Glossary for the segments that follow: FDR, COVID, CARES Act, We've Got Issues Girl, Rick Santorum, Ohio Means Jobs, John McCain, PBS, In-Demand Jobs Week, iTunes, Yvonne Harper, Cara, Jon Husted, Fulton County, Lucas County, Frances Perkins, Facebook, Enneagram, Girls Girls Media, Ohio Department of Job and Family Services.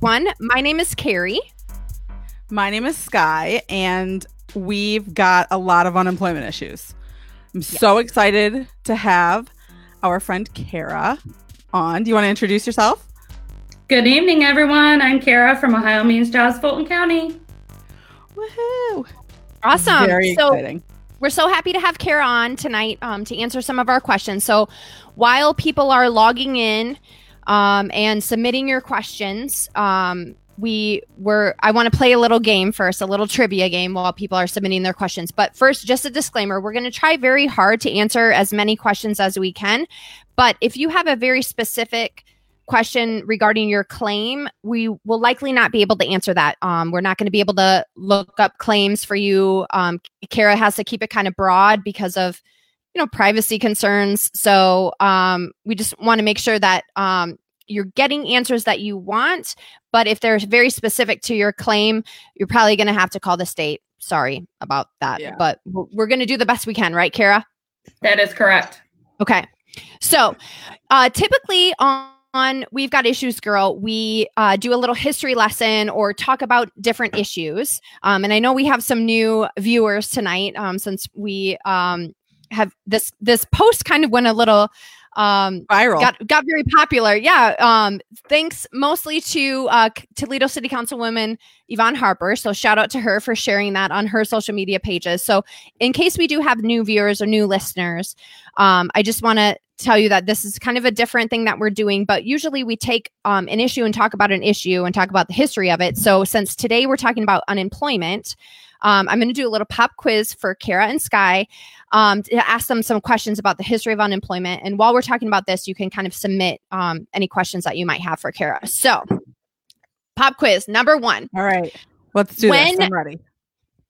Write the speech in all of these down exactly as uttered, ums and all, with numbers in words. one. My name is Carrie. My name is Skye, and we've got a lot of unemployment issues. I'm yes. so excited to have our friend Kara on. Do you want to introduce yourself? Good evening, everyone. I'm Kara from Ohio Means Jobs, Fulton County. Woohoo! Awesome. Very so exciting. We're so happy to have Kara on tonight um, to answer some of our questions. So while people are logging in um, and submitting your questions, um, we were I want to play a little game first, a little trivia game while people are submitting their questions. But first, just a disclaimer, we're going to try very hard to answer as many questions as we can. But if you have a very specific question regarding your claim, we will likely not be able to answer that. Um, we're not going to be able to look up claims for you. Um, Kara has to keep it kind of broad because of, you know, privacy concerns. So um, we just want to make sure that um, you're getting answers that you want. But if they're very specific to your claim, you're probably going to have to call the state. Sorry about that. Yeah. But we're going to do the best we can. Right, Kara? That is correct. Okay. So uh, typically on On We've Got Issues Girl, we uh, do a little history lesson or talk about different issues. Um, and I know we have some new viewers tonight um, since we um, have this this post kind of went a little um, viral, got, got very popular. Yeah. Um, thanks mostly to uh, Toledo City Councilwoman Yvonne Harper. So shout out to her for sharing that on her social media pages. So in case we do have new viewers or new listeners, um, I just want to tell you that this is kind of a different thing that we're doing, but usually we take um, an issue and talk about an issue and talk about the history of it. So since today we're talking about unemployment, um, I'm going to do a little pop quiz for Kara and Skye um, to ask them some questions about the history of unemployment. And while we're talking about this, you can kind of submit um, any questions that you might have for Kara. So pop quiz number one. All right, let's do when, this. I'm ready.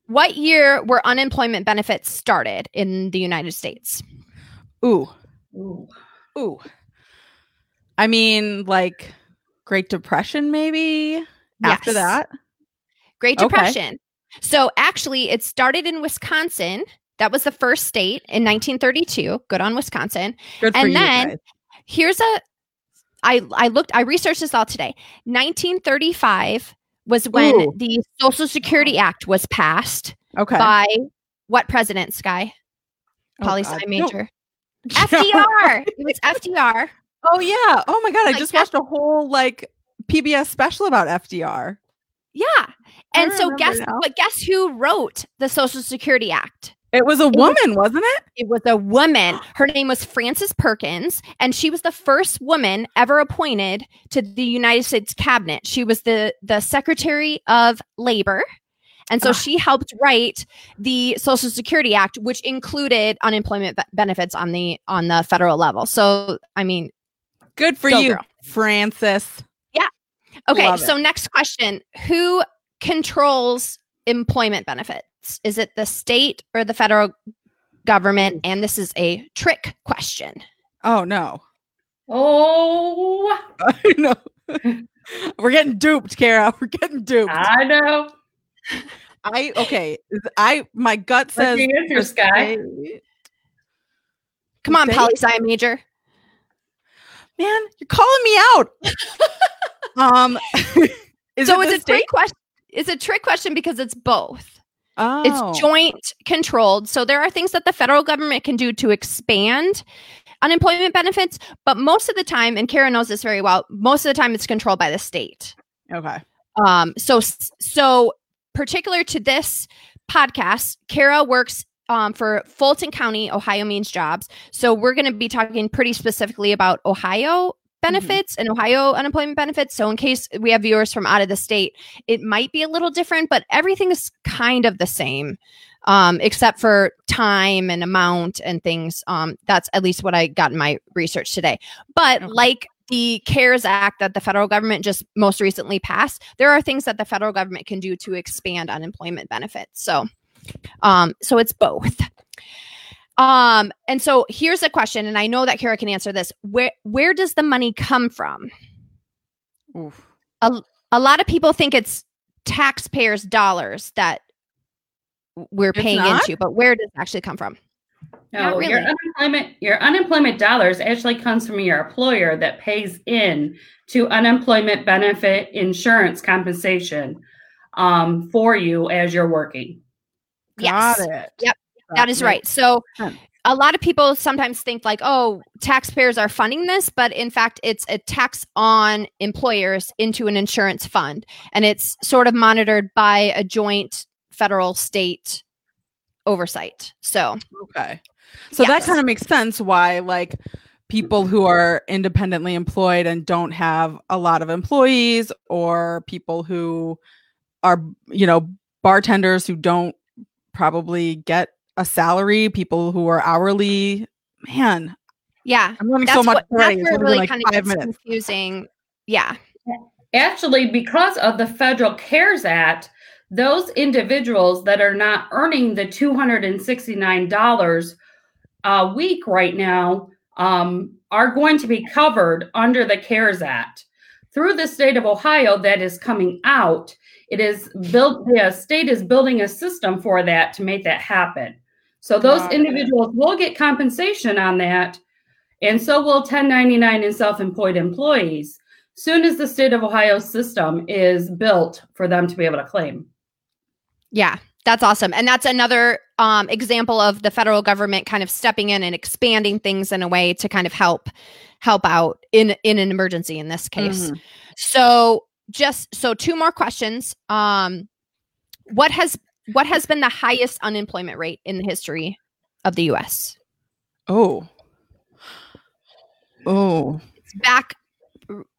What year were unemployment benefits started in the United States? Ooh. Ooh. Ooh. I mean, like Great Depression, maybe after yes. that? Great Depression. Okay. So actually, it started in Wisconsin. That was the first state in nineteen thirty-two. Good on Wisconsin. Good for and you then guys. Here's a, I, I looked, I researched this all today. nineteen thirty-five was when Ooh. the Social Security Act was passed. Okay. By what president, Skye? Poli Sci major. No. F D R. It was F D R. Oh, yeah. Oh, my God. Like, I just watched a whole like P B S special about F D R. Yeah. And so guess now. But guess who wrote the Social Security Act? It was a it woman, was, wasn't it? It was a woman. Her name was Frances Perkins, and she was the first woman ever appointed to the United States cabinet. She was the, the Secretary of Labor. And so she helped write the Social Security Act, which included unemployment be- benefits on the on the federal level. So, I mean, good for go you, girl. Frances. Yeah. Okay. Love so it. Next question. Who controls employment benefits? Is it the state or the federal government? And this is a trick question. Oh, no. Oh. I know. We're getting duped, Kara. We're getting duped. I know. I okay. I my gut says answer, Skye. Come on, poli sci major. Man, you're calling me out. um, is so it it's a state? trick question. It's a trick question because it's both. Oh. It's joint controlled. So there are things that the federal government can do to expand unemployment benefits, but most of the time, and Kara knows this very well, most of the time it's controlled by the state. Okay. Um. So so. Particular to this podcast, Kara works um, for Fulton County, Ohio Means Jobs. So we're going to be talking pretty specifically about Ohio benefits mm-hmm. and Ohio unemployment benefits. So in case we have viewers from out of the state, it might be a little different, but everything is kind of the same, um, except for time and amount and things. Um, that's at least what I got in my research today. But okay. like the CARES Act that the federal government just most recently passed, there are things that the federal government can do to expand unemployment benefits. So, um, so it's both. Um, and so here's a question, and I know that Kara can answer this. Where where does the money come from? Oof. A, a lot of people think it's taxpayers' dollars that we're it's paying not? into, but where does it actually come from? No, really. your unemployment your unemployment dollars actually comes from your employer that pays in to unemployment benefit insurance compensation um, for you as you're working. Yes. Got it. Yep. That is right. So a lot of people sometimes think like, oh, taxpayers are funding this, but in fact, it's a tax on employers into an insurance fund. And it's sort of monitored by a joint federal state oversight. So, okay. So yes. That kind of makes sense why like people who are independently employed and don't have a lot of employees, or people who are, you know, bartenders who don't probably get a salary, people who are hourly, man. Yeah. I'm learning so much. What, that's what really like kind of gets confusing. Yeah. Actually, because of the federal CARES Act, those individuals that are not earning the two hundred sixty-nine dollars a week right now um, are going to be covered under the CARES Act. Through the state of Ohio that is coming out, it is built, the state is building a system for that to make that happen. So those wow. individuals will get compensation on that, and so will ten ninety-nine and self-employed employees, soon as the state of Ohio system is built for them to be able to claim. Yeah, that's awesome. And that's another um, example of the federal government kind of stepping in and expanding things in a way to kind of help help out in, in an emergency in this case. Mm-hmm. So just so two more questions. Um, what has what has been the highest unemployment rate in the history of the U S? Oh. Oh. It's back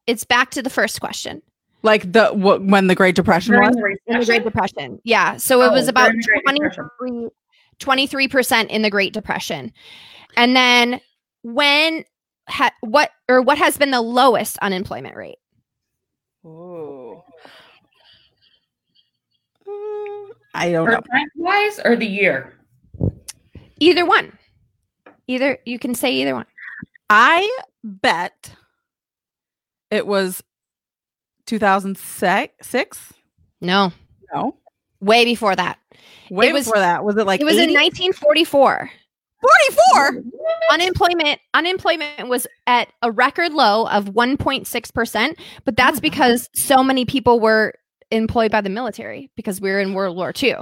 it's back to the first question. Like the what, when the Great Depression during was? The during the Great Depression. Yeah. So it oh, was about twenty-three percent in the Great Depression. And then when ha, what or what has been the lowest unemployment rate? Oh. Mm, I don't or know. Time-wise or the year? Either one. Either you can say either one. I bet it was two thousand six? No. No. Way before that. Way it before was, that. Was it like It was eighty? In nineteen forty-four. forty-four unemployment unemployment was at a record low of one point six percent, but that's oh, because so many people were employed by the military because we were in World War Two.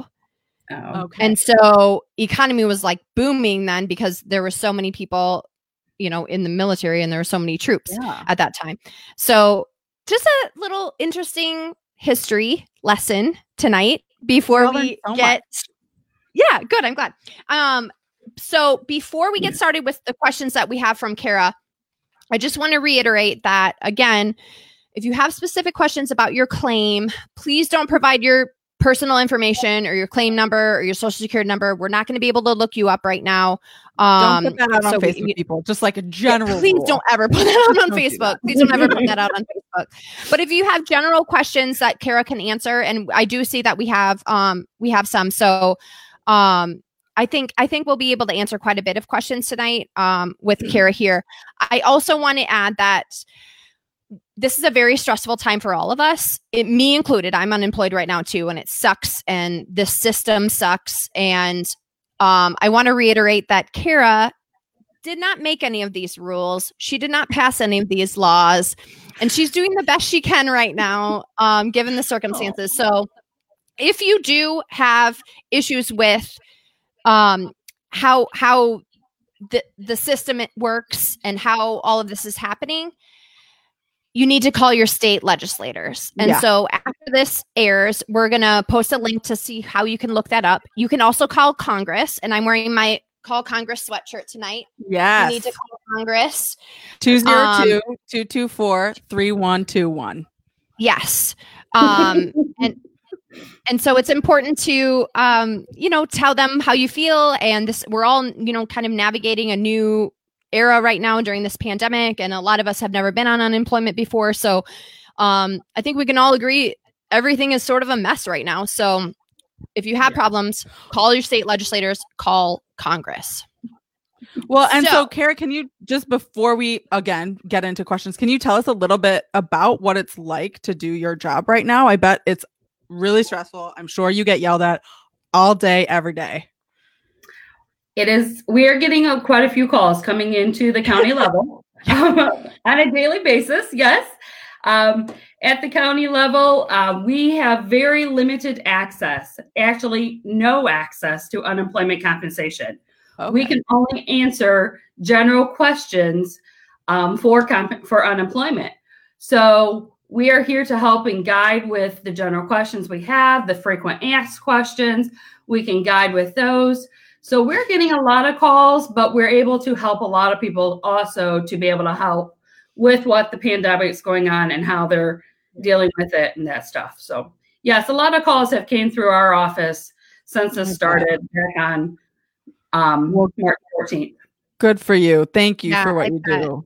Oh, okay. And so economy was like booming then because there were so many people, you know, in the military, and there were so many troops yeah. at that time. So just a little interesting history lesson tonight before well, we so get much. Yeah, good. I'm glad. Um So before we get started with the questions that we have from Kara, I just want to reiterate that, again, if you have specific questions about your claim, please don't provide your personal information or your claim number or your social security number. We're not going to be able to look you up right now. Um, don't put that out so on Facebook, we, people. Just like a general Please rule. Don't ever put that out on don't Facebook. Do please don't ever put that out on Facebook. But if you have general questions that Kara can answer, and I do see that we have um, we have some, so um I think I think we'll be able to answer quite a bit of questions tonight um, with Kara here. I also want to add that this is a very stressful time for all of us, it, me included. I'm unemployed right now too, and it sucks, and the system sucks. And um, I want to reiterate that Kara did not make any of these rules. She did not pass any of these laws, and she's doing the best she can right now, um, given the circumstances. So if you do have issues with Um, how how the the system it works and how all of this is happening, you need to call your state legislators. And yeah. so after this airs, we're going to post a link to see how you can look that up. You can also call Congress, and I'm wearing my Call Congress sweatshirt tonight. Yes. You need to call Congress. two oh two, two two four, three one two one. Yes. Um, and And so it's important to, um, you know, tell them how you feel. And this, we're all, you know, kind of navigating a new era right now during this pandemic. And a lot of us have never been on unemployment before. So um, I think we can all agree everything is sort of a mess right now. So if you have problems, call your state legislators, call Congress. Well, and so, so Kara, can you just before we again get into questions, can you tell us a little bit about what it's like to do your job right now? I bet it's really stressful. I'm sure you get yelled at all day, every day. It is, we are getting a, quite a few calls coming into the county level on a daily basis. Yes. Um, at the county level, uh, we have very limited access, actually no access to unemployment compensation. Okay. We can only answer general questions um, for comp- for unemployment. So we are here to help and guide with the general questions we have, the frequent asked questions. We can guide with those. So we're getting a lot of calls, but we're able to help a lot of people also to be able to help with what the pandemic is going on and how they're dealing with it and that stuff. So yes, a lot of calls have came through our office since this started back on um, March fourteenth. Good for you. Thank you yeah, for what I you bet. do.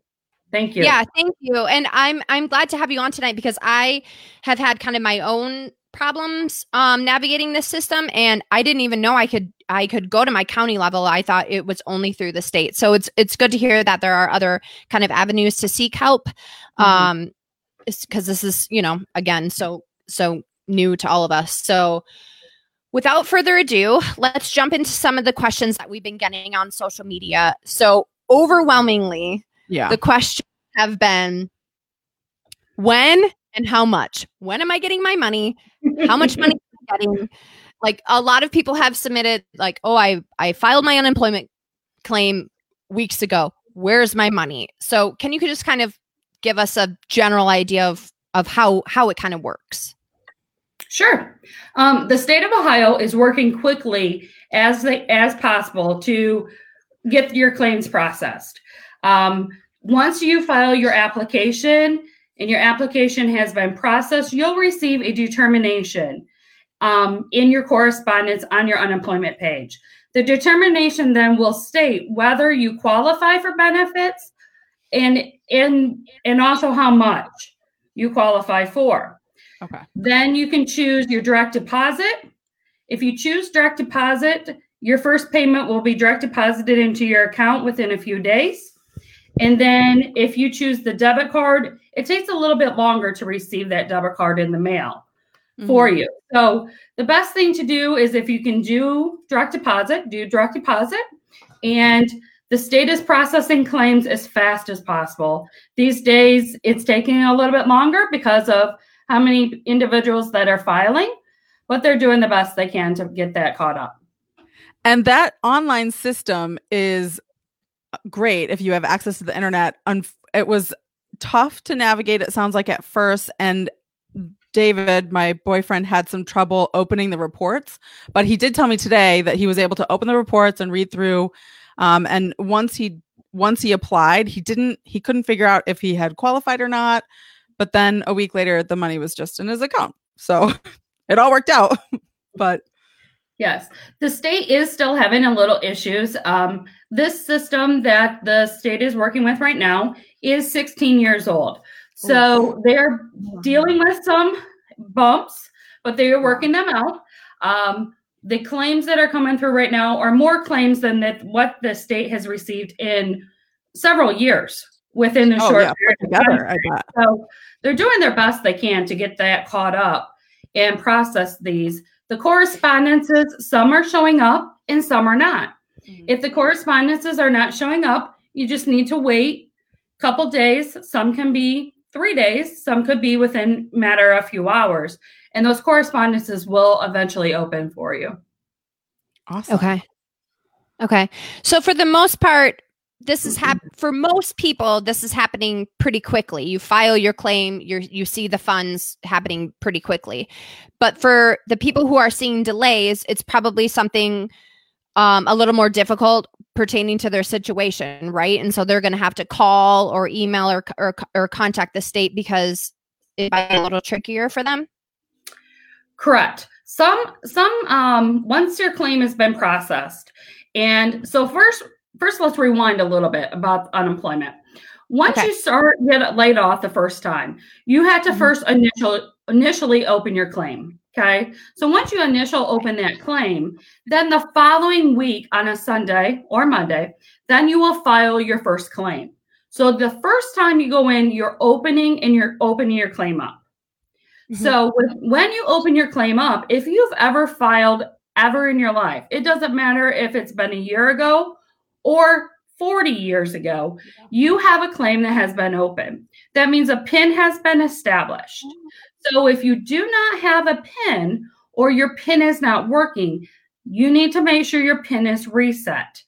Thank you. Yeah, thank you. And I'm I'm glad to have you on tonight because I have had kind of my own problems um, navigating this system, and I didn't even know I could I could go to my county level. I thought it was only through the state. So it's it's good to hear that there are other kind of avenues to seek help, um, mm-hmm. 'cause this is, you know, again, so so new to all of us. So without further ado, let's jump into some of the questions that we've been getting on social media. So overwhelmingly, yeah. the questions have been when and how much. When am I getting my money? How much money am I getting? Like a lot of people have submitted like, oh, I, I filed my unemployment claim weeks ago. Where's my money? So can you could just kind of give us a general idea of, of how, how it kind of works? Sure. Um, the state of Ohio is working quickly as they, as possible to get your claims processed. Um, once you file your application and your application has been processed, you'll receive a determination Um, in your correspondence on your unemployment page. The determination then will state whether you qualify for benefits and and, and also how much you qualify for. Okay. Then you can choose your direct deposit. If you choose direct deposit, your first payment will be direct deposited into your account within a few days. And then if you choose the debit card, it takes a little bit longer to receive that debit card in the mail for you. So the best thing to do is if you can do direct deposit, do direct deposit. And the state is processing claims as fast as possible. These days, it's taking a little bit longer because of how many individuals that are filing, but they're doing the best they can to get that caught up. And that online system is great if you have access to the internet. It was tough to navigate, it sounds like, at first, and David, my boyfriend, had some trouble opening the reports, but he did tell me today that he was able to open the reports and read through. Um, and once he once he applied, he didn't he couldn't figure out if he had qualified or not. But then a week later, the money was just in his account, so it all worked out. But yes, the state is still having a little issues. Um, this system that the state is working with right now is sixteen years old. So they're dealing with some bumps, but they are working them out. Um, the claims that are coming through right now are more claims than that what the state has received in several years within a oh, short yeah, period together, of time. So they're doing their best they can to get that caught up and process these. The correspondences, some are showing up and some are not. Mm-hmm. If the correspondences are not showing up, you just need to wait a couple days. Some can be three days, some could be within a matter of a few hours. And those correspondences will eventually open for you. Awesome. Okay. Okay. So for the most part, this is hap- for most people, this is happening pretty quickly. You file your claim, you you see the funds happening pretty quickly. But for the people who are seeing delays, it's probably something um, a little more difficult pertaining to their situation, right? And so they're going to have to call or email or, or or contact the state because it might be a little trickier for them. Correct. Some some um, once your claim has been processed, and so first first let's rewind a little bit about unemployment. Once okay. you start get laid off the first time, you had to mm-hmm. first initial initially open your claim. Okay. So once you initial open that claim, then the following week on a Sunday or Monday, then you will file your first claim. So the first time you go in, you're opening and you're opening your claim up. Mm-hmm. So with, when you open your claim up, if you've ever filed ever in your life. It doesn't matter if it's been a year ago or forty years ago, you have a claim that has been open. That means a P I N has been established. So if you do not have a P I N or your P I N is not working, you need to make sure your P I N is reset.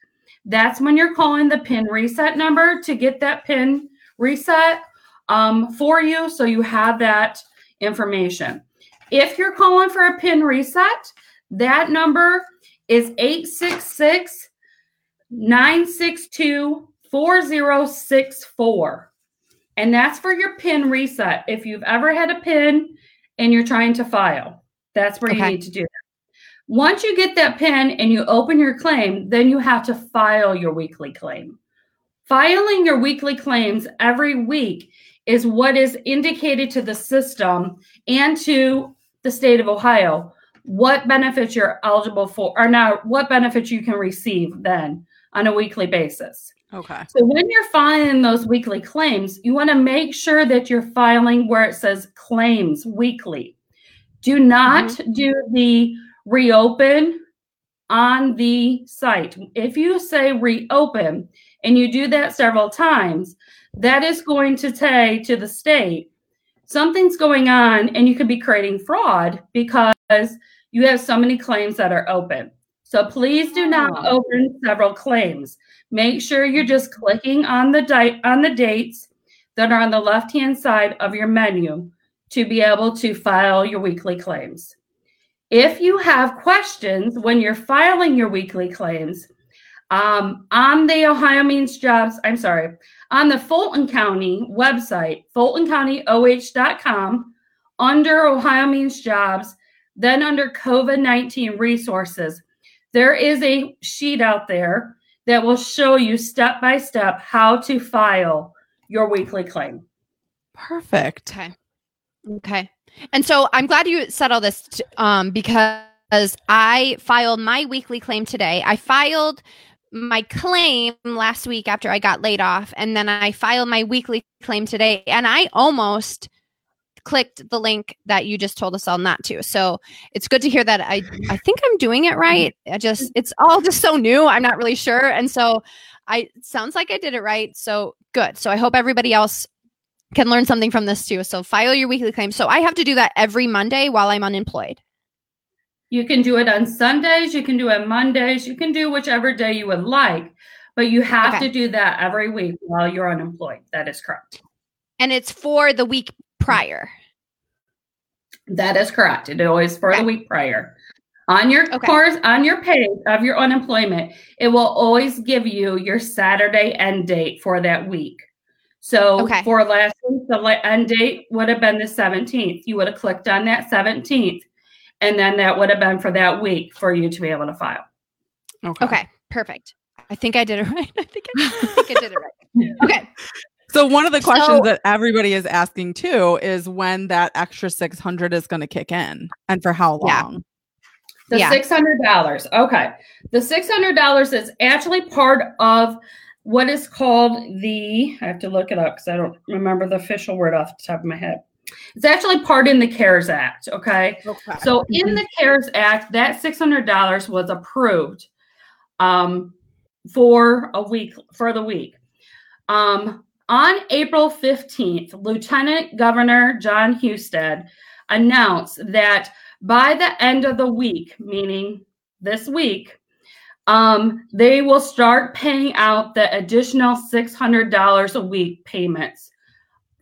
That's when you're calling the P I N reset number to get that P I N reset um, for you, so you have that information. If you're calling for a P I N reset, that number is eight six six, nine six two, four zero six four. And that's for your P I N reset. If you've ever had a P I N and you're trying to file, that's where okay. you need to do that. Once you get that P I N and you open your claim, then you have to file your weekly claim. Filing your weekly claims every week is what is indicated to the system and to the state of Ohio what benefits you're eligible for, or now what benefits you can receive then on a weekly basis. Okay. So when you're filing those weekly claims, you want to make sure that you're filing where it says claims weekly. Do not mm-hmm. do the reopen on the site. If you say reopen and you do that several times, that is going to say to the state, something's going on and you could be creating fraud because you have so many claims that are open. So please do not open several claims. Make sure you're just clicking on the di- on the dates that are on the left-hand side of your menu to be able to file your weekly claims. If you have questions when you're filing your weekly claims, um, on the Ohio Means Jobs, I'm sorry, on the Fulton County website, fulton county o h dot com, under Ohio Means Jobs, then under COVID nineteen resources, there is a sheet out there that will show you step by step how to file your weekly claim. Perfect. Okay. Okay. And so I'm glad you said all this um, because I filed my weekly claim today. I filed my claim last week after I got laid off, and then I filed my weekly claim today, and I almost clicked the link that you just told us all not to. So it's good to hear that I, I think I'm doing it right. I just, it's all just so new. I'm not really sure. And so I sounds like I did it right. So good. So I hope everybody else can learn something from this too. So file your weekly claim. So I have to do that every Monday while I'm unemployed. You can do it on Sundays. You can do it Mondays. You can do whichever day you would like, but you have okay. to do that every week while you're unemployed. That is correct. And it's for the week prior. That is correct. It always for okay. the week prior. On your okay. course, on your page of your unemployment, it will always give you your Saturday end date for that week. So okay. for last week, the end date would have been the seventeenth. You would have clicked on that seventeenth, and then that would have been for that week for you to be able to file. Okay. Okay. Perfect. I think I did it right. I think I, I, think I did it right. Okay. So one of the questions so, that everybody is asking too is when that extra six hundred dollars is going to kick in and for how long? Yeah. The six hundred dollars. Okay. The six hundred dollars is actually part of what is called the, I have to look it up because I don't remember the official word off the top of my head. It's actually part in the CARES Act. Okay. okay. So in the CARES Act, that six hundred dollars was approved um, for a week, for the week. Um, On April fifteenth, Lieutenant Governor Jon Husted announced that by the end of the week, meaning this week, um, they will start paying out the additional six hundred dollars a week payments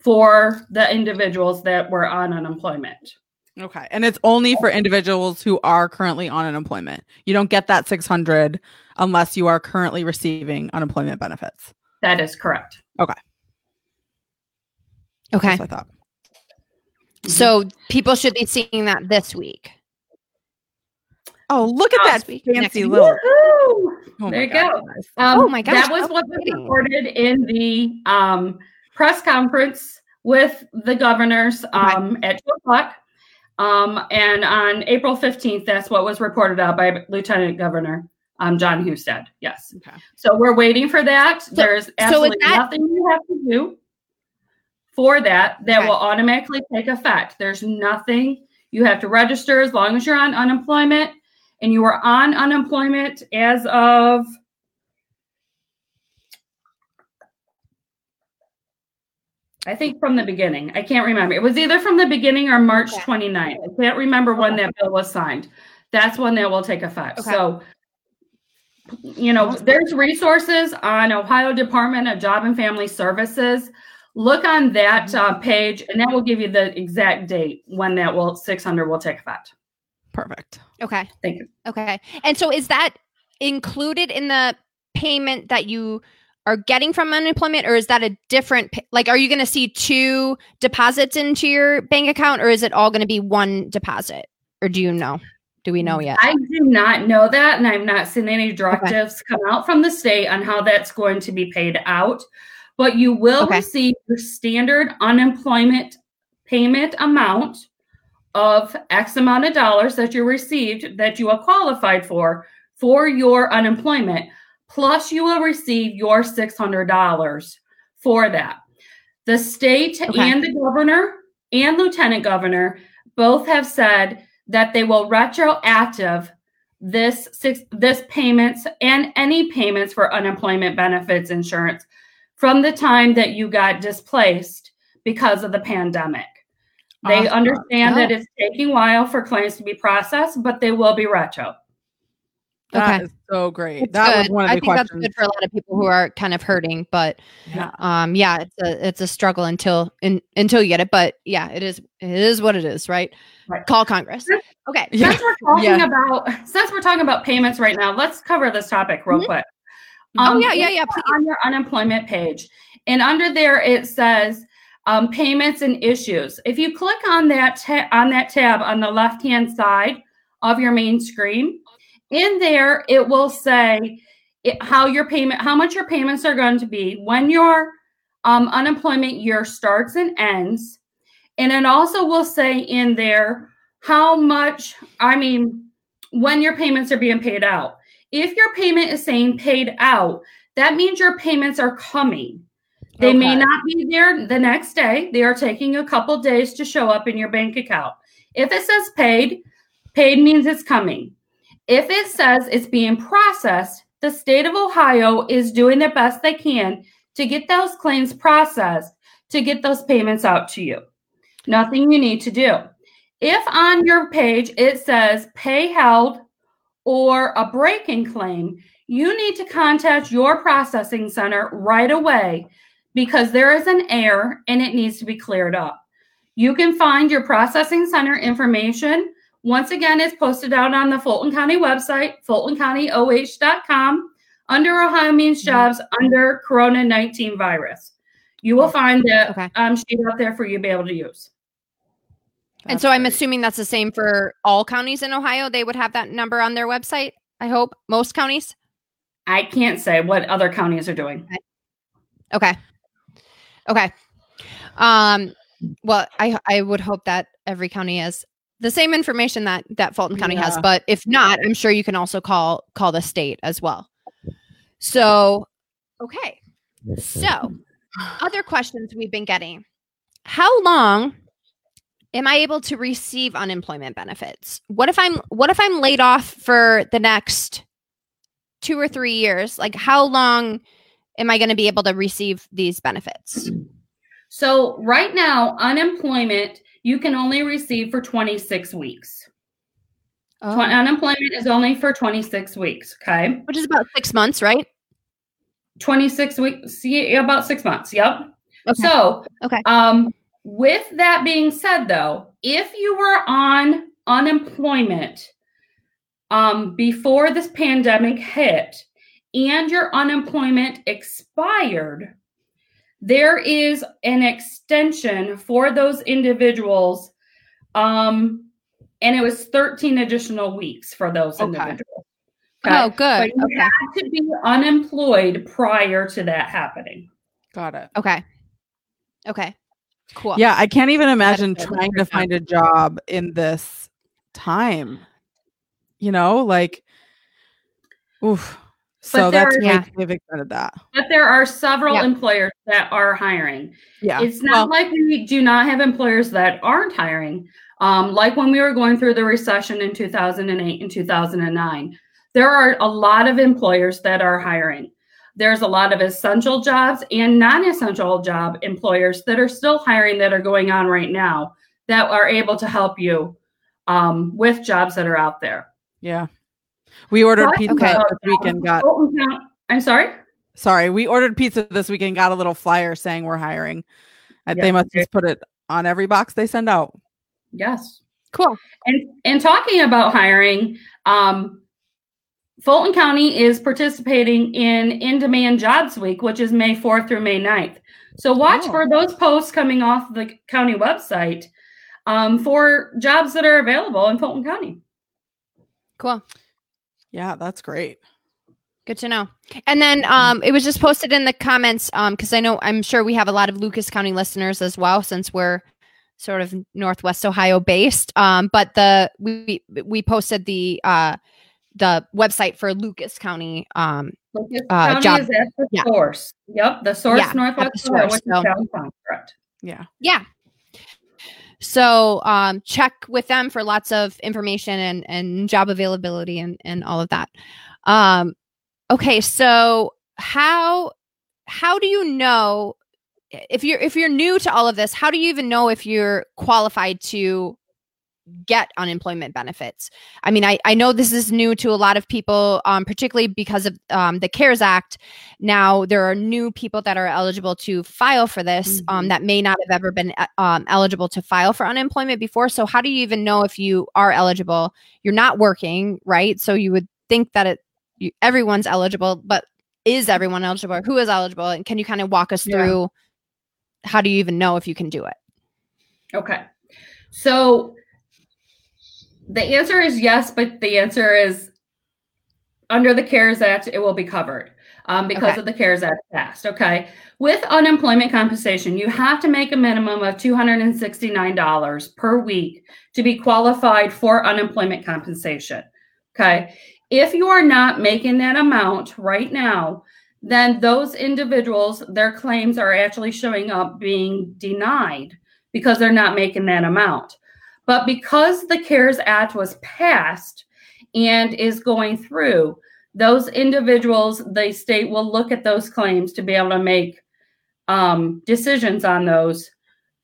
for the individuals that were on unemployment. Okay. And it's only for individuals who are currently on unemployment. You don't get that six hundred dollars unless you are currently receiving unemployment benefits. That is correct. Okay. Okay. I thought. So people should be seeing that this week. Oh, look at oh, that week, fancy little. Oh there you God. Go. Um, oh my gosh. That was what was reported in the um, press conference with the governors um, okay. at two o'clock. Um, and on April fifteenth, that's what was reported out by Lieutenant Governor um, Jon Husted. Yes. Okay. So we're waiting for that. So, There's absolutely so that- nothing you have to do for that. That okay. will automatically take effect. There's nothing you have to register as long as you're on unemployment and you were on unemployment as of I think from the beginning. I can't remember. It was either from the beginning or March okay. twenty-ninth. I can't remember okay. when that bill was signed. That's when that will take effect. Okay. So, you know, there's resources on Ohio Department of Job and Family Services. Look on that uh, page, and that will give you the exact date when that will six hundred will take effect. Perfect. Okay. Thank you. Okay. And so is that included in the payment that you are getting from unemployment, or is that a different, like, are you going to see two deposits into your bank account, or is it all going to be one deposit, or do you know? Do we know yet? I do not know that, and I've not seen any directives okay. come out from the state on how that's going to be paid out, but you will okay. receive your standard unemployment payment amount of X amount of dollars that you received that you are qualified for, for your unemployment. Plus, you will receive your six hundred dollars for that. The state okay. and the governor and lieutenant governor both have said that they will retroactive this six, this payments and any payments for unemployment benefits insurance from the time that you got displaced because of the pandemic. Awesome. They understand yeah. that it's taking a while for claims to be processed, but they will be retro. That okay. is so great. It's that good. Was one of the I think questions. That's good for a lot of people who are kind of hurting, but yeah, um, yeah, it's a it's a struggle until in, until you get it. But yeah, it is it is what it is, right? right. Call Congress. Okay. Yeah. Since we're talking yeah. about since we're talking about payments right now, let's cover this topic real mm-hmm. quick. Um, oh yeah, yeah, yeah. Please. On your unemployment page, and under there it says um, payments and issues. If you click on that ta- on that tab on the left hand side of your main screen. In there, it will say it, how your payment, how much your payments are going to be when your um, unemployment year starts and ends. And it also will say in there how much, I mean, when your payments are being paid out. If your payment is saying paid out, that means your payments are coming. They okay. may not be there the next day. They are taking a couple days to show up in your bank account. If it says paid, paid means it's coming. If it says it's being processed, the state of Ohio is doing the best they can to get those claims processed, to get those payments out to you. Nothing you need to do. If on your page it says pay held or a break-in claim, you need to contact your processing center right away because there is an error and it needs to be cleared up. You can find your processing center information. Once again, it's posted out on the Fulton County website, fulton county o h dot com, under Ohio Means Jobs, under Corona nineteen virus. You will find that okay. um, sheet out there for you to be able to use. And that's so great. I'm assuming that's the same for all counties in Ohio. They would have that number on their website, I hope. Most counties? I can't say what other counties are doing. Okay. Okay. Um, well, I I would hope that every county is. The same information that, that Fulton County yeah. has, but if not, I'm sure you can also call call the state as well. So, okay. So, other questions we've been getting. How long am I able to receive unemployment benefits? What if I'm what if I'm laid off for the next two or three years? Like, how long am I going to be able to receive these benefits? So, right now, unemployment you can only receive for twenty-six weeks. Oh. Unemployment is only for twenty-six weeks, okay? Which is about six months, right? twenty-six weeks, about six months, yep. Okay. So okay. Um, with that being said, though, if you were on unemployment um, before this pandemic hit and your unemployment expired, there is an extension for those individuals, um, and it was thirteen additional weeks for those okay. individuals. Okay? Oh, good. But you okay. had to be unemployed prior to that happening. Got it. Okay. Okay. Cool. Yeah, I can't even imagine trying to find a job in this time. You know, like, oof. But so that's are, yeah. they've extended that. But there are several yeah. employers that are hiring. Yeah, it's not well, like we do not have employers that aren't hiring. Um, like when we were going through the recession in two thousand eight and two thousand nine, there are a lot of employers that are hiring. There's a lot of essential jobs and non-essential job employers that are still hiring that are going on right now that are able to help you um, with jobs that are out there. Yeah. We ordered but, pizza okay. this weekend. Got, I'm sorry? Sorry. We ordered pizza this weekend, got a little flyer saying we're hiring. Yes. They must just put it on every box they send out. Yes. Cool. And, and talking about hiring, um, Fulton County is participating in In-Demand Jobs Week, which is May fourth through May ninth. So watch oh. for those posts coming off the county website um, for jobs that are available in Fulton County. Cool. Yeah, that's great. Good to know. And then um, it was just posted in the comments because um, I know I'm sure we have a lot of Lucas County listeners as well, since we're sort of Northwest Ohio based. Um, but the we we posted the uh, the website for Lucas County. Um, Lucas uh, County job. Is at the yeah. source. Yep, the source yeah, Northwest Ohio. So, correct. Yeah. Yeah. So um, check with them for lots of information and, and job availability and, and all of that. Um, okay, so how how do you know if you're if you're new to all of this? How do you even know if you're qualified to get unemployment benefits? I mean, I, I know this is new to a lot of people, um, particularly because of um, the CARES Act. Now there are new people that are eligible to file for this mm-hmm. um, that may not have ever been um, eligible to file for unemployment before. So how do you even know if you are eligible? You're not working, right? So you would think that it you, everyone's eligible, but is everyone eligible? Who is eligible? And can you kind of walk us yeah. through how do you even know if you can do it? Okay. So the answer is yes, but the answer is under the CARES Act, it will be covered um, because okay. of the CARES Act passed. Okay. With unemployment compensation, you have to make a minimum of two hundred sixty-nine dollars per week to be qualified for unemployment compensation. Okay. If you are not making that amount right now, then those individuals, their claims are actually showing up being denied because they're not making that amount. But because the CARES Act was passed and is going through, those individuals, the state will look at those claims to be able to make um, decisions on those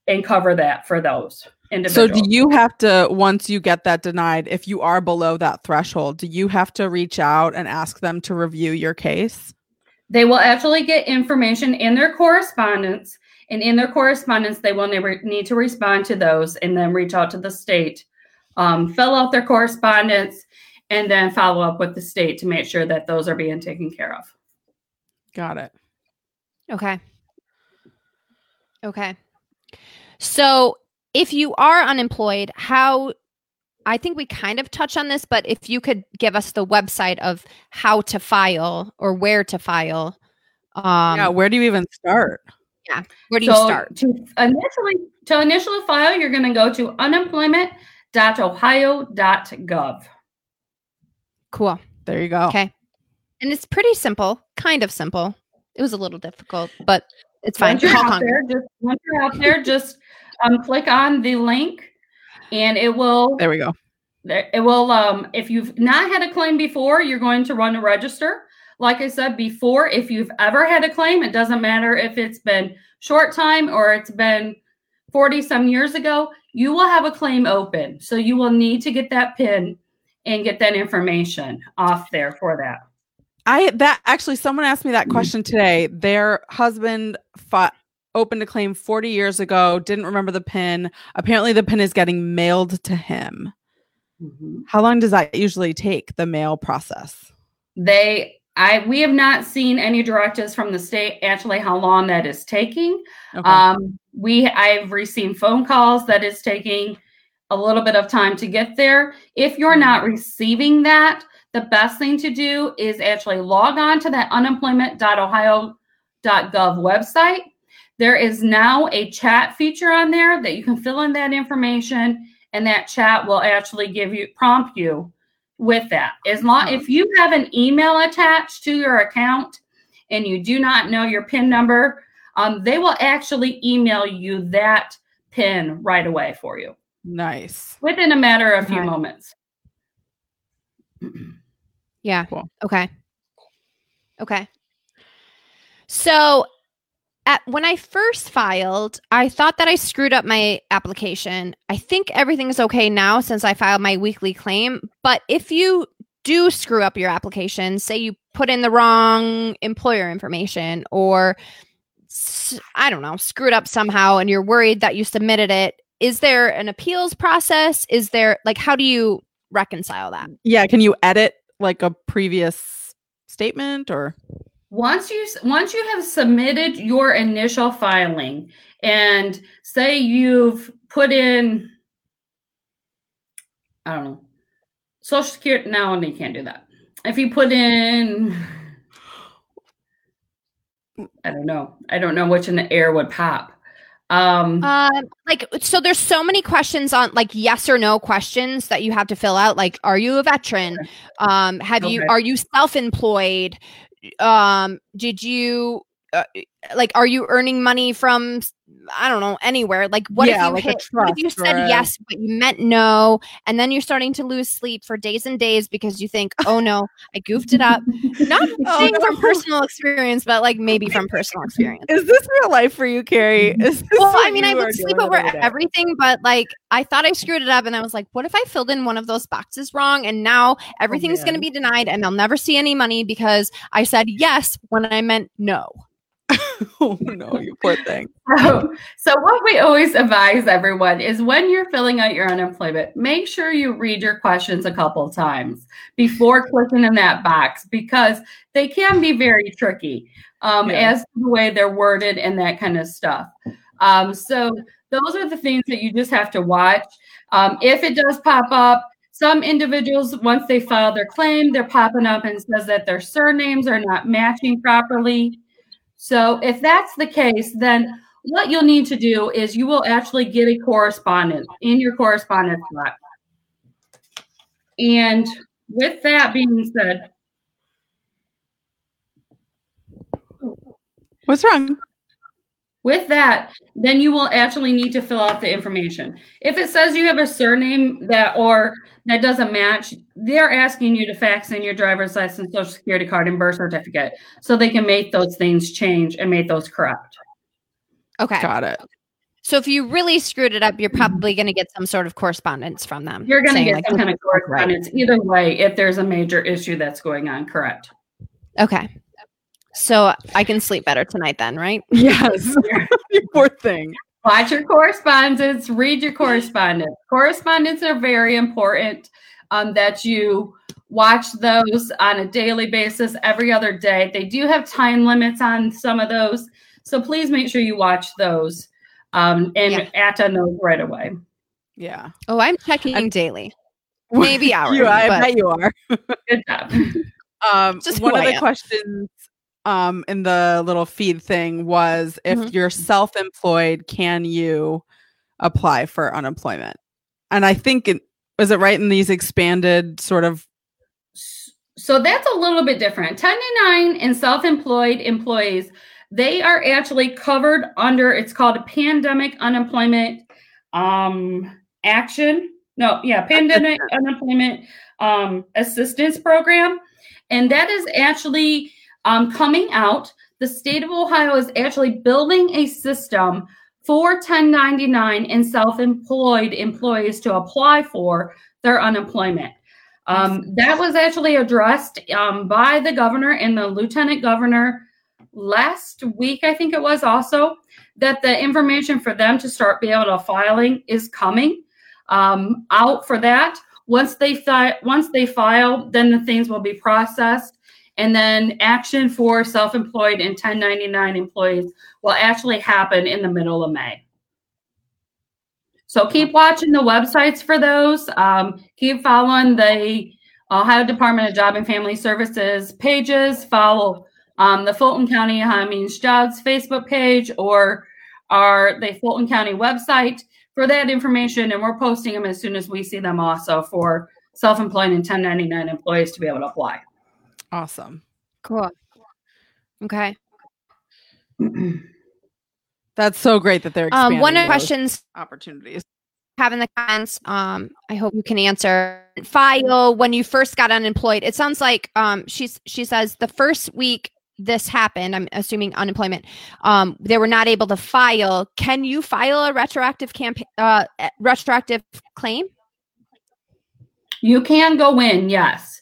and cover that for those individuals. So do you have to, once you get that denied, if you are below that threshold, do you have to reach out and ask them to review your case? They will actually get information in their correspondence. And in their correspondence, they will never need to respond to those and then reach out to the state, um, fill out their correspondence, and then follow up with the state to make sure that those are being taken care of. Got it. Okay. Okay. So if you are unemployed, how, I think we kind of touched on this, but if you could give us the website of how to file or where to file. Um, yeah, where do you even start? Yeah. Where do so you start? To initially, to initially file, you're going to go to unemployment dot ohio dot gov. Cool. There you go. Okay. And it's pretty simple, kind of simple. It was a little difficult, but it's fine. Once you're, out there, just, once you're out there, just um, click on the link and it will. There we go. It will. Um, if you've not had a claim before, you're going to run a register. Like I said before, if you've ever had a claim, it doesn't matter if it's been short time or it's been forty some years ago, you will have a claim open. So you will need to get that pin and get that information off there for that. I that actually someone asked me that question today. Their husband fought, opened a claim forty years ago, didn't remember the pin. Apparently the pin is getting mailed to him. Mm-hmm. How long does that usually take, the mail process? They I, we have not seen any directives from the state actually how long that is taking. Okay. Um, we I've received phone calls that it's taking a little bit of time to get there. If you're not receiving that, the best thing to do is actually log on to that unemployment dot ohio dot gov website. There is now a chat feature on there that you can fill in that information, and that chat will actually give you prompt you with that. As long if you have an email attached to your account and you do not know your PIN number, um, they will actually email you that PIN right away for you. Nice. Within a matter of a few moments. Yeah. Cool. Okay. Okay. So at, when I first filed, I thought that I screwed up my application. I think everything is okay now since I filed my weekly claim. But if you do screw up your application, say you put in the wrong employer information or, I don't know, screwed up somehow and you're worried that you submitted it, is there an appeals process? Is there, like, how do you reconcile that? Yeah. Can you edit like a previous statement or? Once you, once you have submitted your initial filing and say you've put in, I don't know, Social Security, no, you can't do that. If you put in, I don't know, I don't know which in the air would pop. Um, um, like, so there's so many questions on like yes or no questions that you have to fill out. Like, are you a veteran? Um, have okay. you, are you self-employed? Um, did you, uh, like, are you earning money from, I don't know, anywhere? Like, what yeah, if you like hit, what if you said a... yes, but you meant no, and then you're starting to lose sleep for days and days because you think, oh no, I goofed it up. Not oh, saying no. from personal experience, but like maybe from personal experience. Is this real life for you, Carrie? Is this well, I mean, I would sleep over everything, but like, I thought I screwed it up and I was like, what if I filled in one of those boxes wrong? And now everything's oh, going to be denied and I'll never see any money because I said yes when I meant no. Oh no, you poor thing. So, so what we always advise everyone is when you're filling out your unemployment, make sure you read your questions a couple of times before clicking in that box because they can be very tricky um, yeah. as to the way they're worded and that kind of stuff. Um, so those are the things that you just have to watch. Um, if it does pop up, some individuals, once they file their claim, they're popping up and says that their surnames are not matching properly. So if that's the case, then what you'll need to do is you will actually get a correspondent in your correspondence box. And with that being said, what's wrong? With that, then you will actually need to fill out the information. If it says you have a surname that or that doesn't match, they're asking you to fax in your driver's license, Social Security card, and birth certificate so they can make those things change and make those correct. Okay. Got it. So if you really screwed it up, you're probably going to get some sort of correspondence from them. You're going to get like, some kind of correspondence either way if there's a major issue that's going on. Correct. Okay. So I can sleep better tonight then, right? Yes. Poor thing. Watch your correspondence. Read your correspondence. Correspondence are very important um, that you watch those on a daily basis every other day. They do have time limits on some of those. So please make sure you watch those um, and yeah. act on those right away. Yeah. Oh, I'm checking I'm, daily. Maybe hourly. I bet you are. Good job. Um, Just one of the questions. Um, in the little feed thing was if mm-hmm. you're self-employed, can you apply for unemployment? And I think, it, is it right in these expanded sort of? So that's a little bit different. ten ninety-nine and self-employed employees, they are actually covered under, it's called a pandemic unemployment um, action. No, yeah, pandemic unemployment um, assistance program. And that is actually... Um, coming out, the state of Ohio is actually building a system for ten ninety-nine and self-employed employees to apply for their unemployment. Um, that was actually addressed um, by the governor and the lieutenant governor last week, I think it was also, that the information for them to start being able to filing is coming um, out for that. Once they fi- once they file, then the things will be processed. And then action for self-employed and ten ninety-nine employees will actually happen in the middle of May. So keep watching the websites for those. Um, keep following the Ohio Department of Job and Family Services pages. Follow um, the Fulton County Ohio Means Jobs Facebook page or our the Fulton County website for that information. And we're posting them as soon as we see them also for self-employed and ten ninety-nine employees to be able to apply. Awesome. Cool. Okay. That's so great that they're expanding um, one of the questions opportunities. have in the comments. Um, I hope you can answer. File when you first got unemployed. It sounds like um, she's she says the first week this happened, I'm assuming unemployment, um, they were not able to file. Can you file a retroactive camp uh, retroactive claim? You can go in, yes.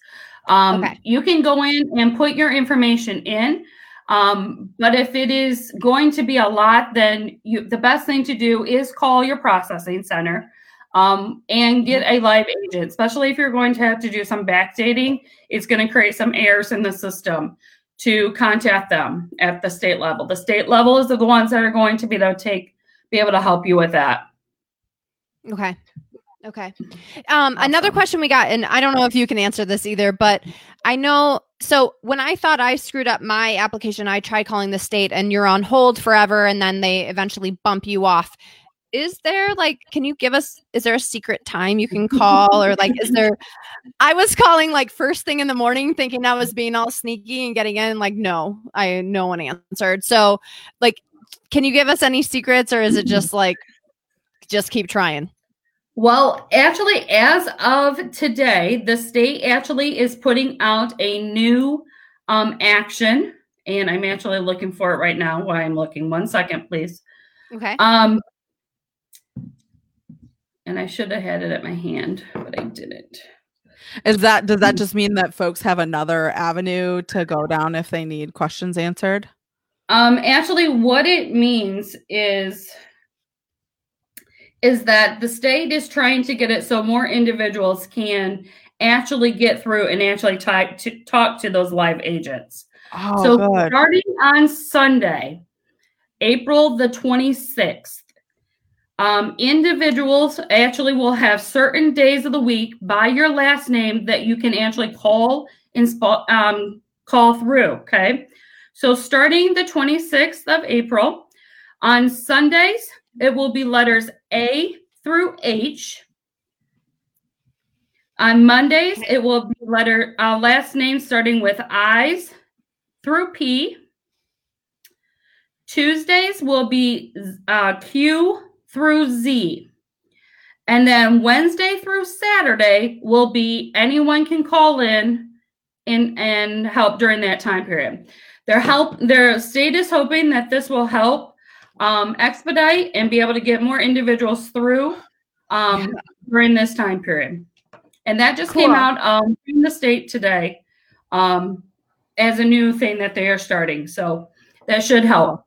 Um, okay. You can go in and put your information in. Um, but if it is going to be a lot, then you, the best thing to do is call your processing center um, and get a live agent, especially if you're going to have to do some backdating. It's going to create some errors in the system to contact them at the state level. The state level is the ones that are going to be able to, take, be able to help you with that. Okay. Okay. Um, another question we got, and I don't know if you can answer this either, but I know, so when I thought I screwed up my application, I tried calling the state and you're on hold forever. And then they eventually bump you off. Is there like, can you give us, is there a secret time you can call or like, is there, I was calling like first thing in the morning thinking I was being all sneaky and getting in like, no, I, no one answered. So like, can you give us any secrets or is it just like, just keep trying? Well, actually, as of today, the state actually is putting out a new um, action, and I'm actually looking for it right now while I'm looking. One second, please. Okay. Um, and I should have had it at my hand, but I didn't. Is that, does that just mean that folks have another avenue to go down if they need questions answered? Um, actually, what it means is... is that the state is trying to get it so more individuals can actually get through and actually type to talk to those live agents. Oh, so good. Starting on Sunday, April the twenty-sixth, um, individuals actually will have certain days of the week by your last name that you can actually call and um, call through. Okay. So starting the twenty-sixth of April, on Sundays, it will be letters A through H. On Mondays, it will be letter uh, last name starting with I's through P. Tuesdays will be uh, Q through Z. And then Wednesday through Saturday will be anyone can call in and, and help during that time period. Their help, their state is hoping that this will help Um, expedite and be able to get more individuals through um, yeah. during this time period. And that just cool. came out um, in the state today um, as a new thing that they are starting. So that should help.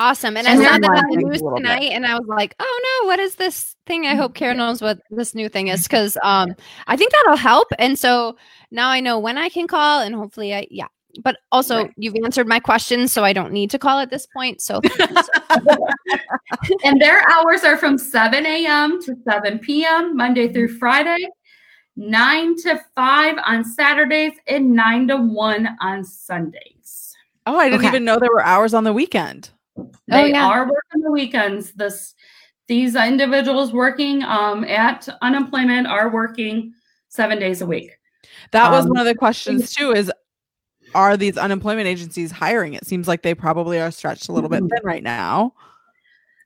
Awesome. And so I saw that on the news tonight bit. And I was like, oh no, what is this thing? I hope Karen knows what this new thing is because um, I think that'll help. And so now I know when I can call and hopefully I, yeah. But also, right. You've answered my questions, so I don't need to call at this point. So, and their hours are from seven a.m. to seven p.m. Monday through Friday, nine to five on Saturdays, and nine to one on Sundays. Oh, I didn't okay. even know there were hours on the weekend. They oh, yeah. are working the weekends. This, these individuals working um, at unemployment are working seven days a week. That was um, one of the questions, too, is are these unemployment agencies hiring? It seems like they probably are stretched a little bit thin right now.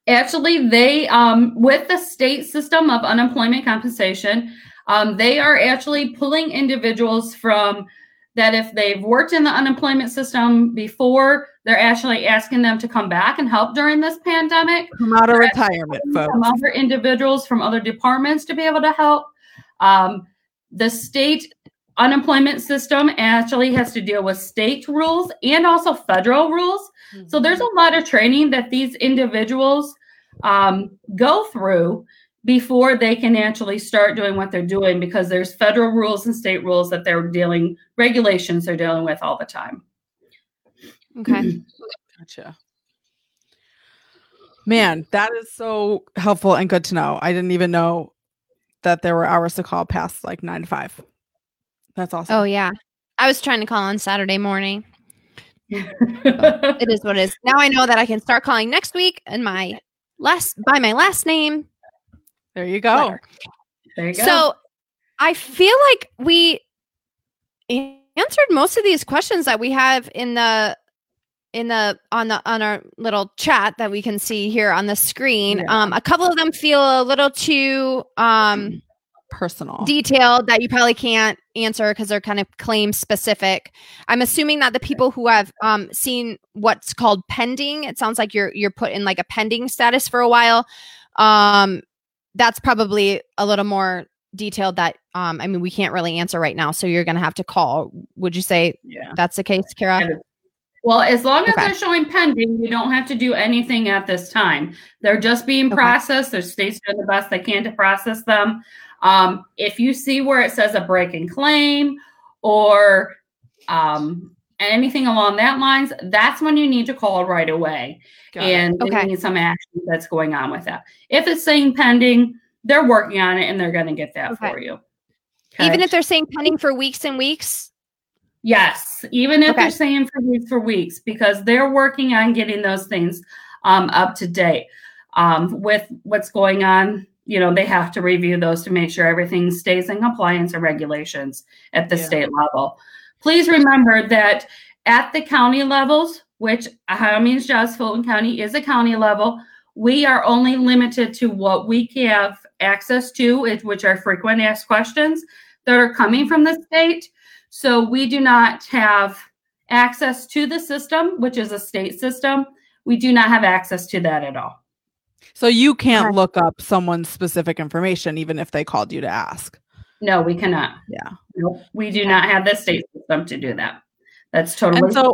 Actually, they, um, with the state system of unemployment compensation, um, they are actually pulling individuals from that if they've worked in the unemployment system before, they're actually asking them to come back and help during this pandemic. Come out of retirement, folks. From other individuals from other departments to be able to help. Um, the state unemployment system actually has to deal with state rules and also federal rules. Mm-hmm. So there's a lot of training that these individuals um, go through before they can actually start doing what they're doing because there's federal rules and state rules that they're dealing, regulations they're dealing with all the time. Okay. Gotcha. Man, that is so helpful and good to know. I didn't even know that there were hours to call past like nine to five. That's awesome. Oh, yeah. I was trying to call on Saturday morning. It is what it is. Now I know that I can start calling next week and my last by my last name. There you go. Letter. There you go. So I feel like we answered most of these questions that we have in the in the on the on our little chat that we can see here on the screen. Yeah. Um, a couple of them feel a little too um, personal, detailed that you probably can't answer because they're kind of claim specific. I'm assuming that the people who have um, seen what's called pending, it sounds like you're you're put in like a pending status for a while. Um, that's probably a little more detailed that, um, I mean, we can't really answer right now. So you're going to have to call. Would you say yeah. that's the case, Kara? Well, as long as okay. they're showing pending, you don't have to do anything at this time. They're just being okay. processed. The state's doing the best they can to process them. Um, if you see where it says a breaking claim or um, anything along that lines, that's when you need to call right away. Got and okay. need some action that's going on with that. If it's saying pending, they're working on it and they're going to get that okay. for you. Okay. Even if they're saying pending for weeks and weeks? Yes. Even if okay. they're saying for weeks for weeks, because they're working on getting those things um, up to date um, with what's going on. You know, they have to review those to make sure everything stays in compliance and regulations at the yeah. state level. Please remember that at the county levels, which Ohio Means Jobs, Fulton County is a county level, we are only limited to what we have access to, which are frequent asked questions that are coming from the state. So we do not have access to the system, which is a state system. We do not have access to that at all. So you can't look up someone's specific information, even if they called you to ask. No, we cannot. Yeah. Nope. We do not have the state system to do that. That's totally. And so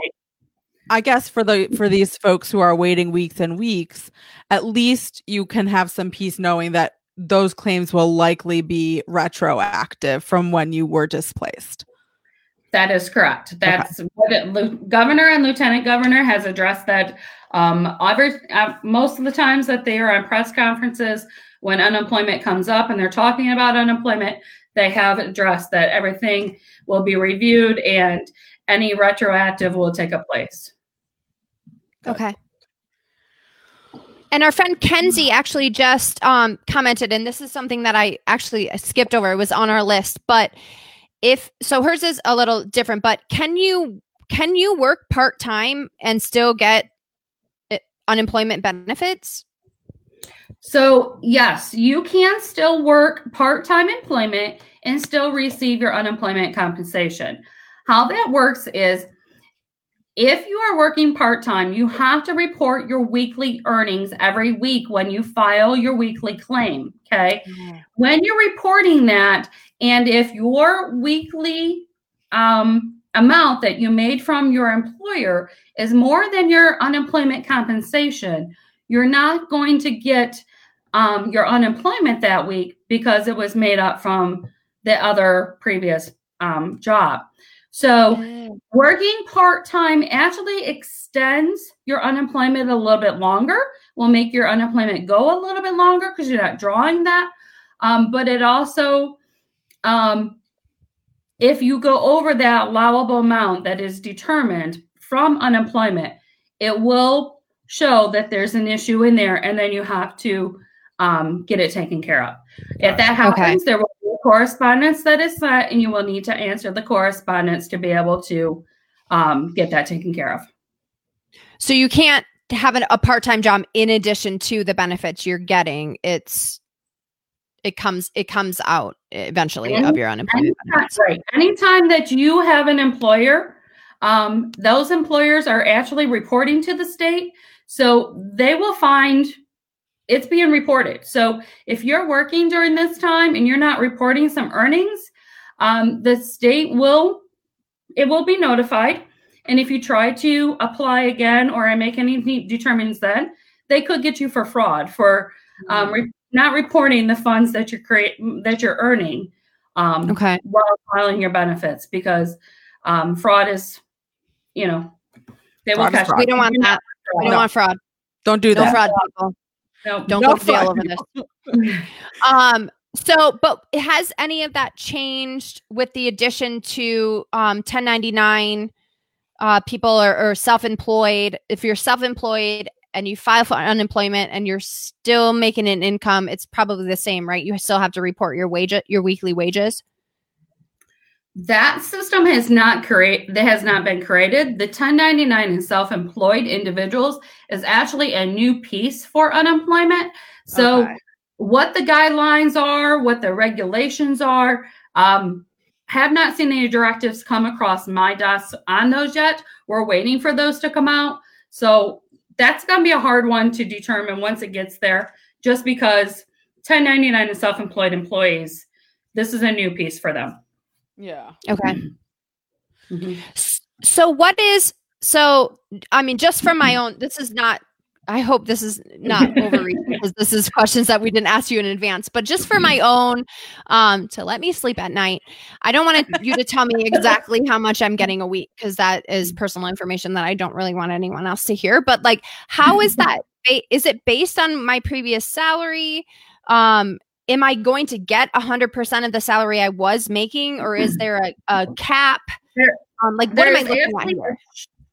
I guess for the, for these folks who are waiting weeks and weeks, at least you can have some peace knowing that those claims will likely be retroactive from when you were displaced. That is correct. That's okay. what it, Governor and Lieutenant Governor has addressed that. Um, every, uh, most of the times that they are on press conferences, when unemployment comes up and they're talking about unemployment, they have addressed that everything will be reviewed and any retroactive will take a place. Okay. And our friend Kenzie actually just um, commented, and this is something that I actually skipped over. It was on our list, but if so, hers is a little different. But can you can you work part time and still get unemployment benefits? So yes, you can still work part-time employment and still receive your unemployment compensation. How that works is if you are working part-time, you have to report your weekly earnings every week when you file your weekly claim. Okay. Mm-hmm. When you're reporting that, and if your weekly um amount that you made from your employer is more than your unemployment compensation, you're not going to get um, your unemployment that week because it was made up from the other previous um, job. So mm. working part-time actually extends your unemployment a little bit longer, will make your unemployment go a little bit longer because you're not drawing that. Um, but it also, um, if you go over that allowable amount that is determined from unemployment, it will show that there's an issue in there, and then you have to um, get it taken care of. If that happens, okay. there will be correspondence that is sent, and you will need to answer the correspondence to be able to um, get that taken care of. So you can't have an, a part-time job in addition to the benefits you're getting. It's It comes it comes out eventually Any, of your unemployment. Anytime, right. Anytime that you have an employer, um, those employers are actually reporting to the state. So they will find it's being reported. So if you're working during this time and you're not reporting some earnings, um, the state will, it will be notified. And if you try to apply again or make any determinations then, they could get you for fraud, for um, mm-hmm. not reporting the funds that you're create that you're earning um, okay. while filing your benefits, because um, fraud is, you know, they fraud will catch. We don't want You're that. We don't no. want fraud. Don't do that. No fraud, people. No, don't no go to jail over this. um. So, but has any of that changed with the addition to um, ten ninety-nine uh, people or, or self-employed? If you're self-employed and you file for unemployment and you're still making an income, it's probably the same, right? You still have to report your wage, your weekly wages. That system has not create that has not been created. The ten ninety-nine and self-employed individuals is actually a new piece for unemployment. So okay. What the guidelines are, what the regulations are, um, have not seen any directives come across my desk on those yet. We're waiting for those to come out. So that's going to be a hard one to determine once it gets there, just because ten ninety-nine and self-employed employees, this is a new piece for them. Yeah. Okay. Mm-hmm. So what is, so, I mean, just from my own, this is not, I hope this is not overreach because this is questions that we didn't ask you in advance, but just for my own, um, to let me sleep at night. I don't want to, you to tell me exactly how much I'm getting a week, because that is personal information that I don't really want anyone else to hear. But like, how is that? Is it based on my previous salary? Um, Am I going to get one hundred percent of the salary I was making, or is there a, a cap? There, um, like, what am I looking at here?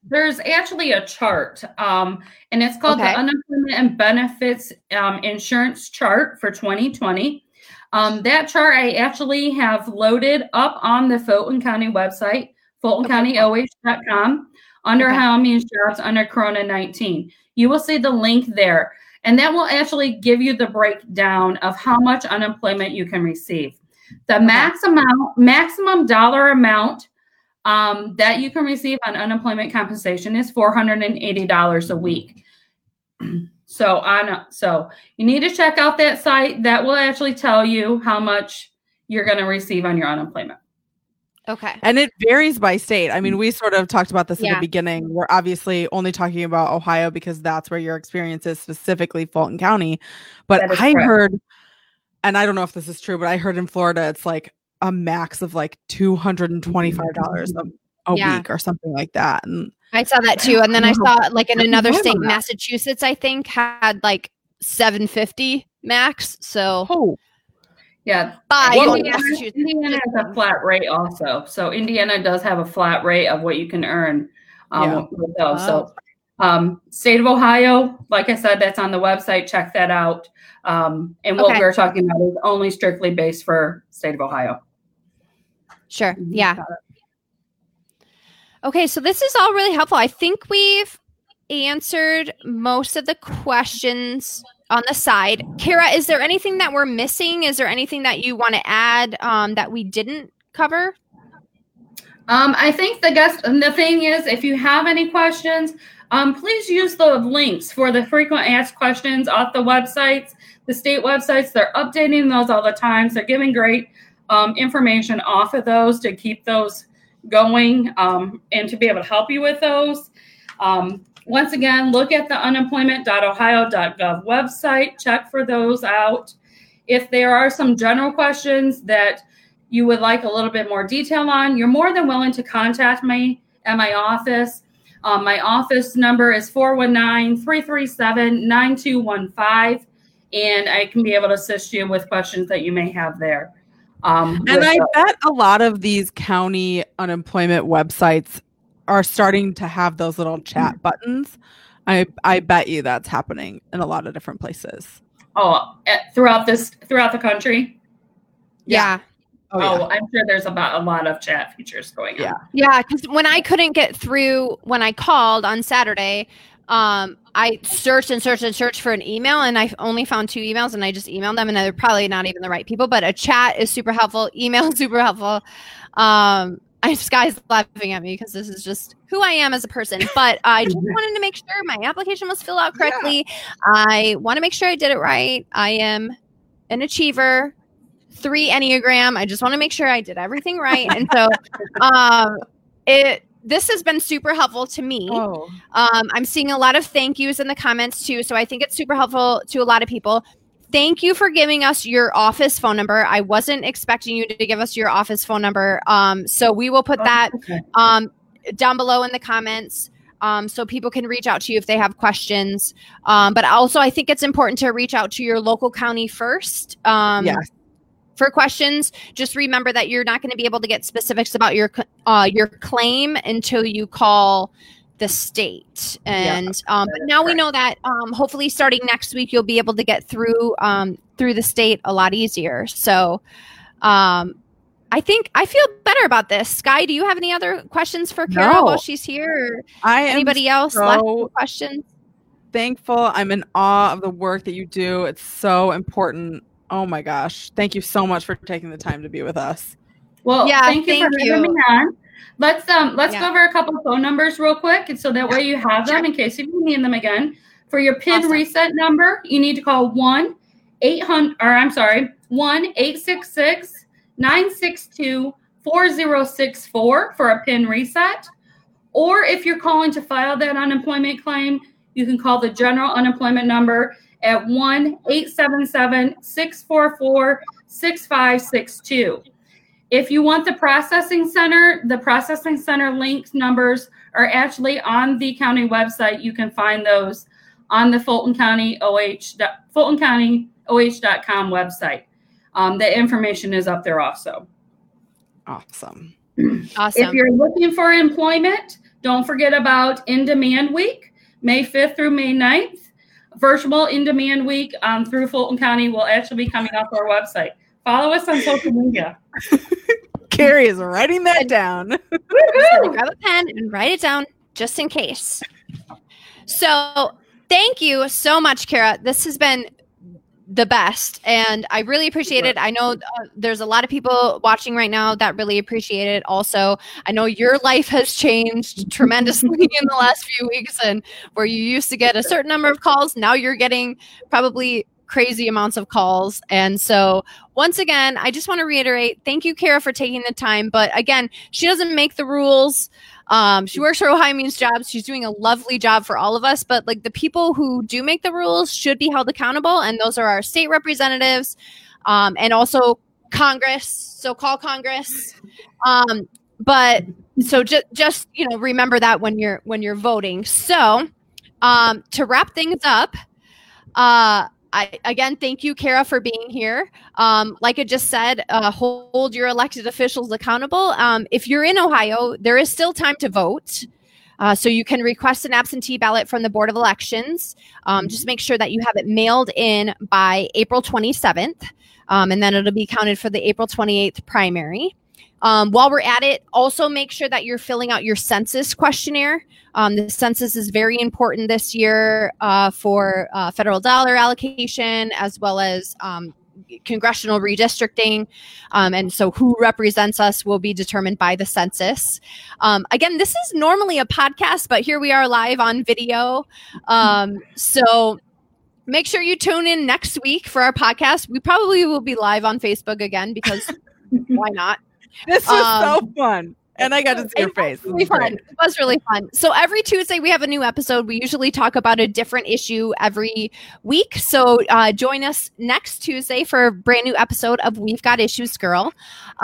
There's actually a chart, um, and it's called okay. the Unemployment and Benefits um, Insurance Chart for twenty twenty. Um, that chart I actually have loaded up on the Fulton County website, fulton county o h dot com, under okay. Ohio Means Jobs, under Corona nineteen. You will see the link there. And that will actually give you the breakdown of how much unemployment you can receive. The max amount, maximum dollar amount um, that you can receive on unemployment compensation is four hundred eighty dollars a week. So on, so you need to check out that site. That will actually tell you how much you're going to receive on your unemployment. Okay. And it varies by state. I mean, we sort of talked about this yeah. in the beginning. We're obviously only talking about Ohio because that's where your experience is, specifically Fulton County. But I correct. heard, and I don't know if this is true, but I heard in Florida, it's like a max of like two hundred twenty-five dollars a, a yeah. week or something like that. And I saw that too. And then I saw like in another state, Massachusetts, I think had like seven hundred fifty dollars max. So. Oh. Yeah, but well, Indiana has a flat rate also. So Indiana does have a flat rate of what you can earn um, yeah. with those. Oh. So um, state of Ohio, like I said, that's on the website. Check that out. Um, and what okay. we're talking about is only strictly based for state of Ohio. Sure. Yeah. Okay. So this is all really helpful. I think we've answered most of the questions on the side. Kara, is there anything that we're missing? Is there anything that you want to add um, that we didn't cover? Um, I think the guest, the thing is, if you have any questions, um, please use the links for the frequent asked questions off the websites, the state websites. They're updating those all the time. So they're giving great um, information off of those to keep those going um, and to be able to help you with those. Um, Once again, look at the unemployment dot ohio dot gov website. Check for those out. If there are some general questions that you would like a little bit more detail on, you're more than willing to contact me at my office. Um, my office number is four one nine, three three seven, nine two one five, and I can be able to assist you with questions that you may have there. Um, and I bet a lot of these county unemployment websites are starting to have those little chat buttons. I I bet you that's happening in a lot of different places. Oh, throughout this, throughout the country. Yeah. yeah. Oh, oh yeah. I'm sure there's about a lot of chat features going yeah. on. Yeah. Because when I couldn't get through, when I called on Saturday, um, I searched and searched and searched for an email, and I only found two emails, and I just emailed them, and they're probably not even the right people, but a chat is super helpful. Email is super helpful. Um, I just, guys laughing at me because this is just who I am as a person. But I just wanted to make sure my application was filled out correctly. Yeah. I want to make sure I did it right. I am an achiever, three Enneagram. I just want to make sure I did everything right. And so um, it this has been super helpful to me. Oh. Um, I'm seeing a lot of thank yous in the comments too. So I think it's super helpful to a lot of people. Thank you for giving us your office phone number. I wasn't expecting you to give us your office phone number. Um, so we will put that um, down below in the comments um, so people can reach out to you if they have questions. Um, but also, I think it's important to reach out to your local county first. Um, yes. For questions, just remember that you're not going to be able to get specifics about your uh, your claim until you call the state. And yeah, um, but now correct. we know that um, hopefully starting next week, you'll be able to get through um, through the state a lot easier. So um, I think I feel better about this. Sky, do you have any other questions for Carol no. while she's here? Or I anybody am else so left with questions? Thankful. I'm in awe of the work that you do. It's so important. Oh my gosh. Thank you so much for taking the time to be with us. Well, yeah, thank you thank for you. having me on. Let's um let's yeah. go over a couple of phone numbers real quick, and so that way you have them in case you need them again. For your P I D awesome. reset number, you need to call one eight hundred or I'm sorry, one eight six six nine six two four zero six four for a P I N reset. Or if you're calling to file that unemployment claim, you can call the general unemployment number at one eight seven seven six four four six five six two. If you want the processing center, the processing center link numbers are actually on the county website. You can find those on the Fulton County O H Fulton County O H dot com website. Um, the information is up there also. Awesome. Awesome. If you're looking for employment, don't forget about In-Demand Week, May fifth through May ninth. Virtual In-Demand Week um, through Fulton County will actually be coming up our website. Follow us on social media. Carrie is writing that down. Grab a pen and write it down just in case. So thank you so much, Kara. This has been the best, and I really appreciate it. I know uh, there's a lot of people watching right now that really appreciate it also. I know your life has changed tremendously in the last few weeks, and where you used to get a certain number of calls, now you're getting probably crazy amounts of calls. And so once again, I just want to reiterate, thank you, Kara, for taking the time. But again, she doesn't make the rules. Um, she works for Ohio Means Jobs. She's doing a lovely job for all of us. But like the people who do make the rules should be held accountable. And those are our state representatives um, and also Congress. So call Congress. Um, but so just, just, you know, remember that when you're when you're voting. So um, to wrap things up, uh, I, again, thank you, Kara, for being here. Um, like I just said, uh, hold your elected officials accountable. Um, if you're in Ohio, there is still time to vote. Uh, so you can request an absentee ballot from the Board of Elections. Um, just make sure that you have it mailed in by April twenty-seventh, um, and then it'll be counted for the April twenty-eighth primary. Um, while we're at it, also make sure that you're filling out your census questionnaire. Um, the census is very important this year uh, for uh, federal dollar allocation, as well as um, congressional redistricting. Um, and so who represents us will be determined by the census. Um, again, this is normally a podcast, but here we are live on video. Um, so make sure you tune in next week for our podcast. We probably will be live on Facebook again, because why not? This was um, so fun. And I got to see your face. It was really fun. It was really fun. So every Tuesday we have a new episode. We usually talk about a different issue every week. So uh, join us next Tuesday for a brand new episode of We've Got Issues Girl.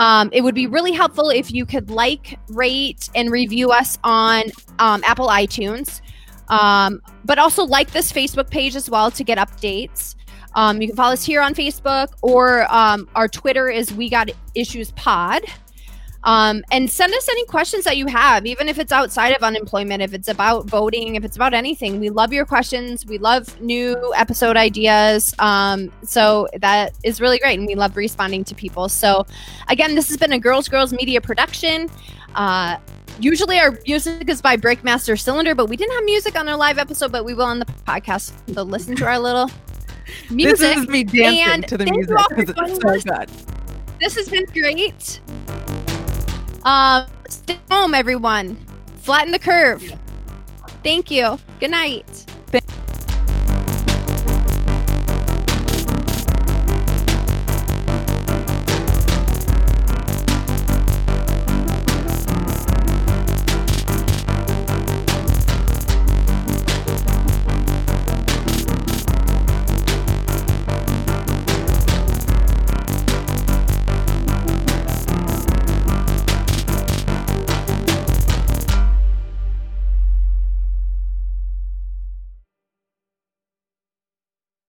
Um, it would be really helpful if you could like, rate, and review us on um, Apple iTunes. Um, but also like this Facebook page as well to get updates. Um, you can follow us here on Facebook, or um, our Twitter is We Got Issues Pod. Um, and send us any questions that you have, even if it's outside of unemployment, if it's about voting, if it's about anything. We love your questions. We love new episode ideas. Um, so that is really great. And we love responding to people. So again, this has been a Girls Girls Media production. Uh, usually our music is by Breakmaster Cylinder, but we didn't have music on our live episode, but we will on the podcast. So listen to our little... music. This is me dancing and to the music because it's so good. This has been great. Um, stay home, everyone. Flatten the curve. Thank you. Good night.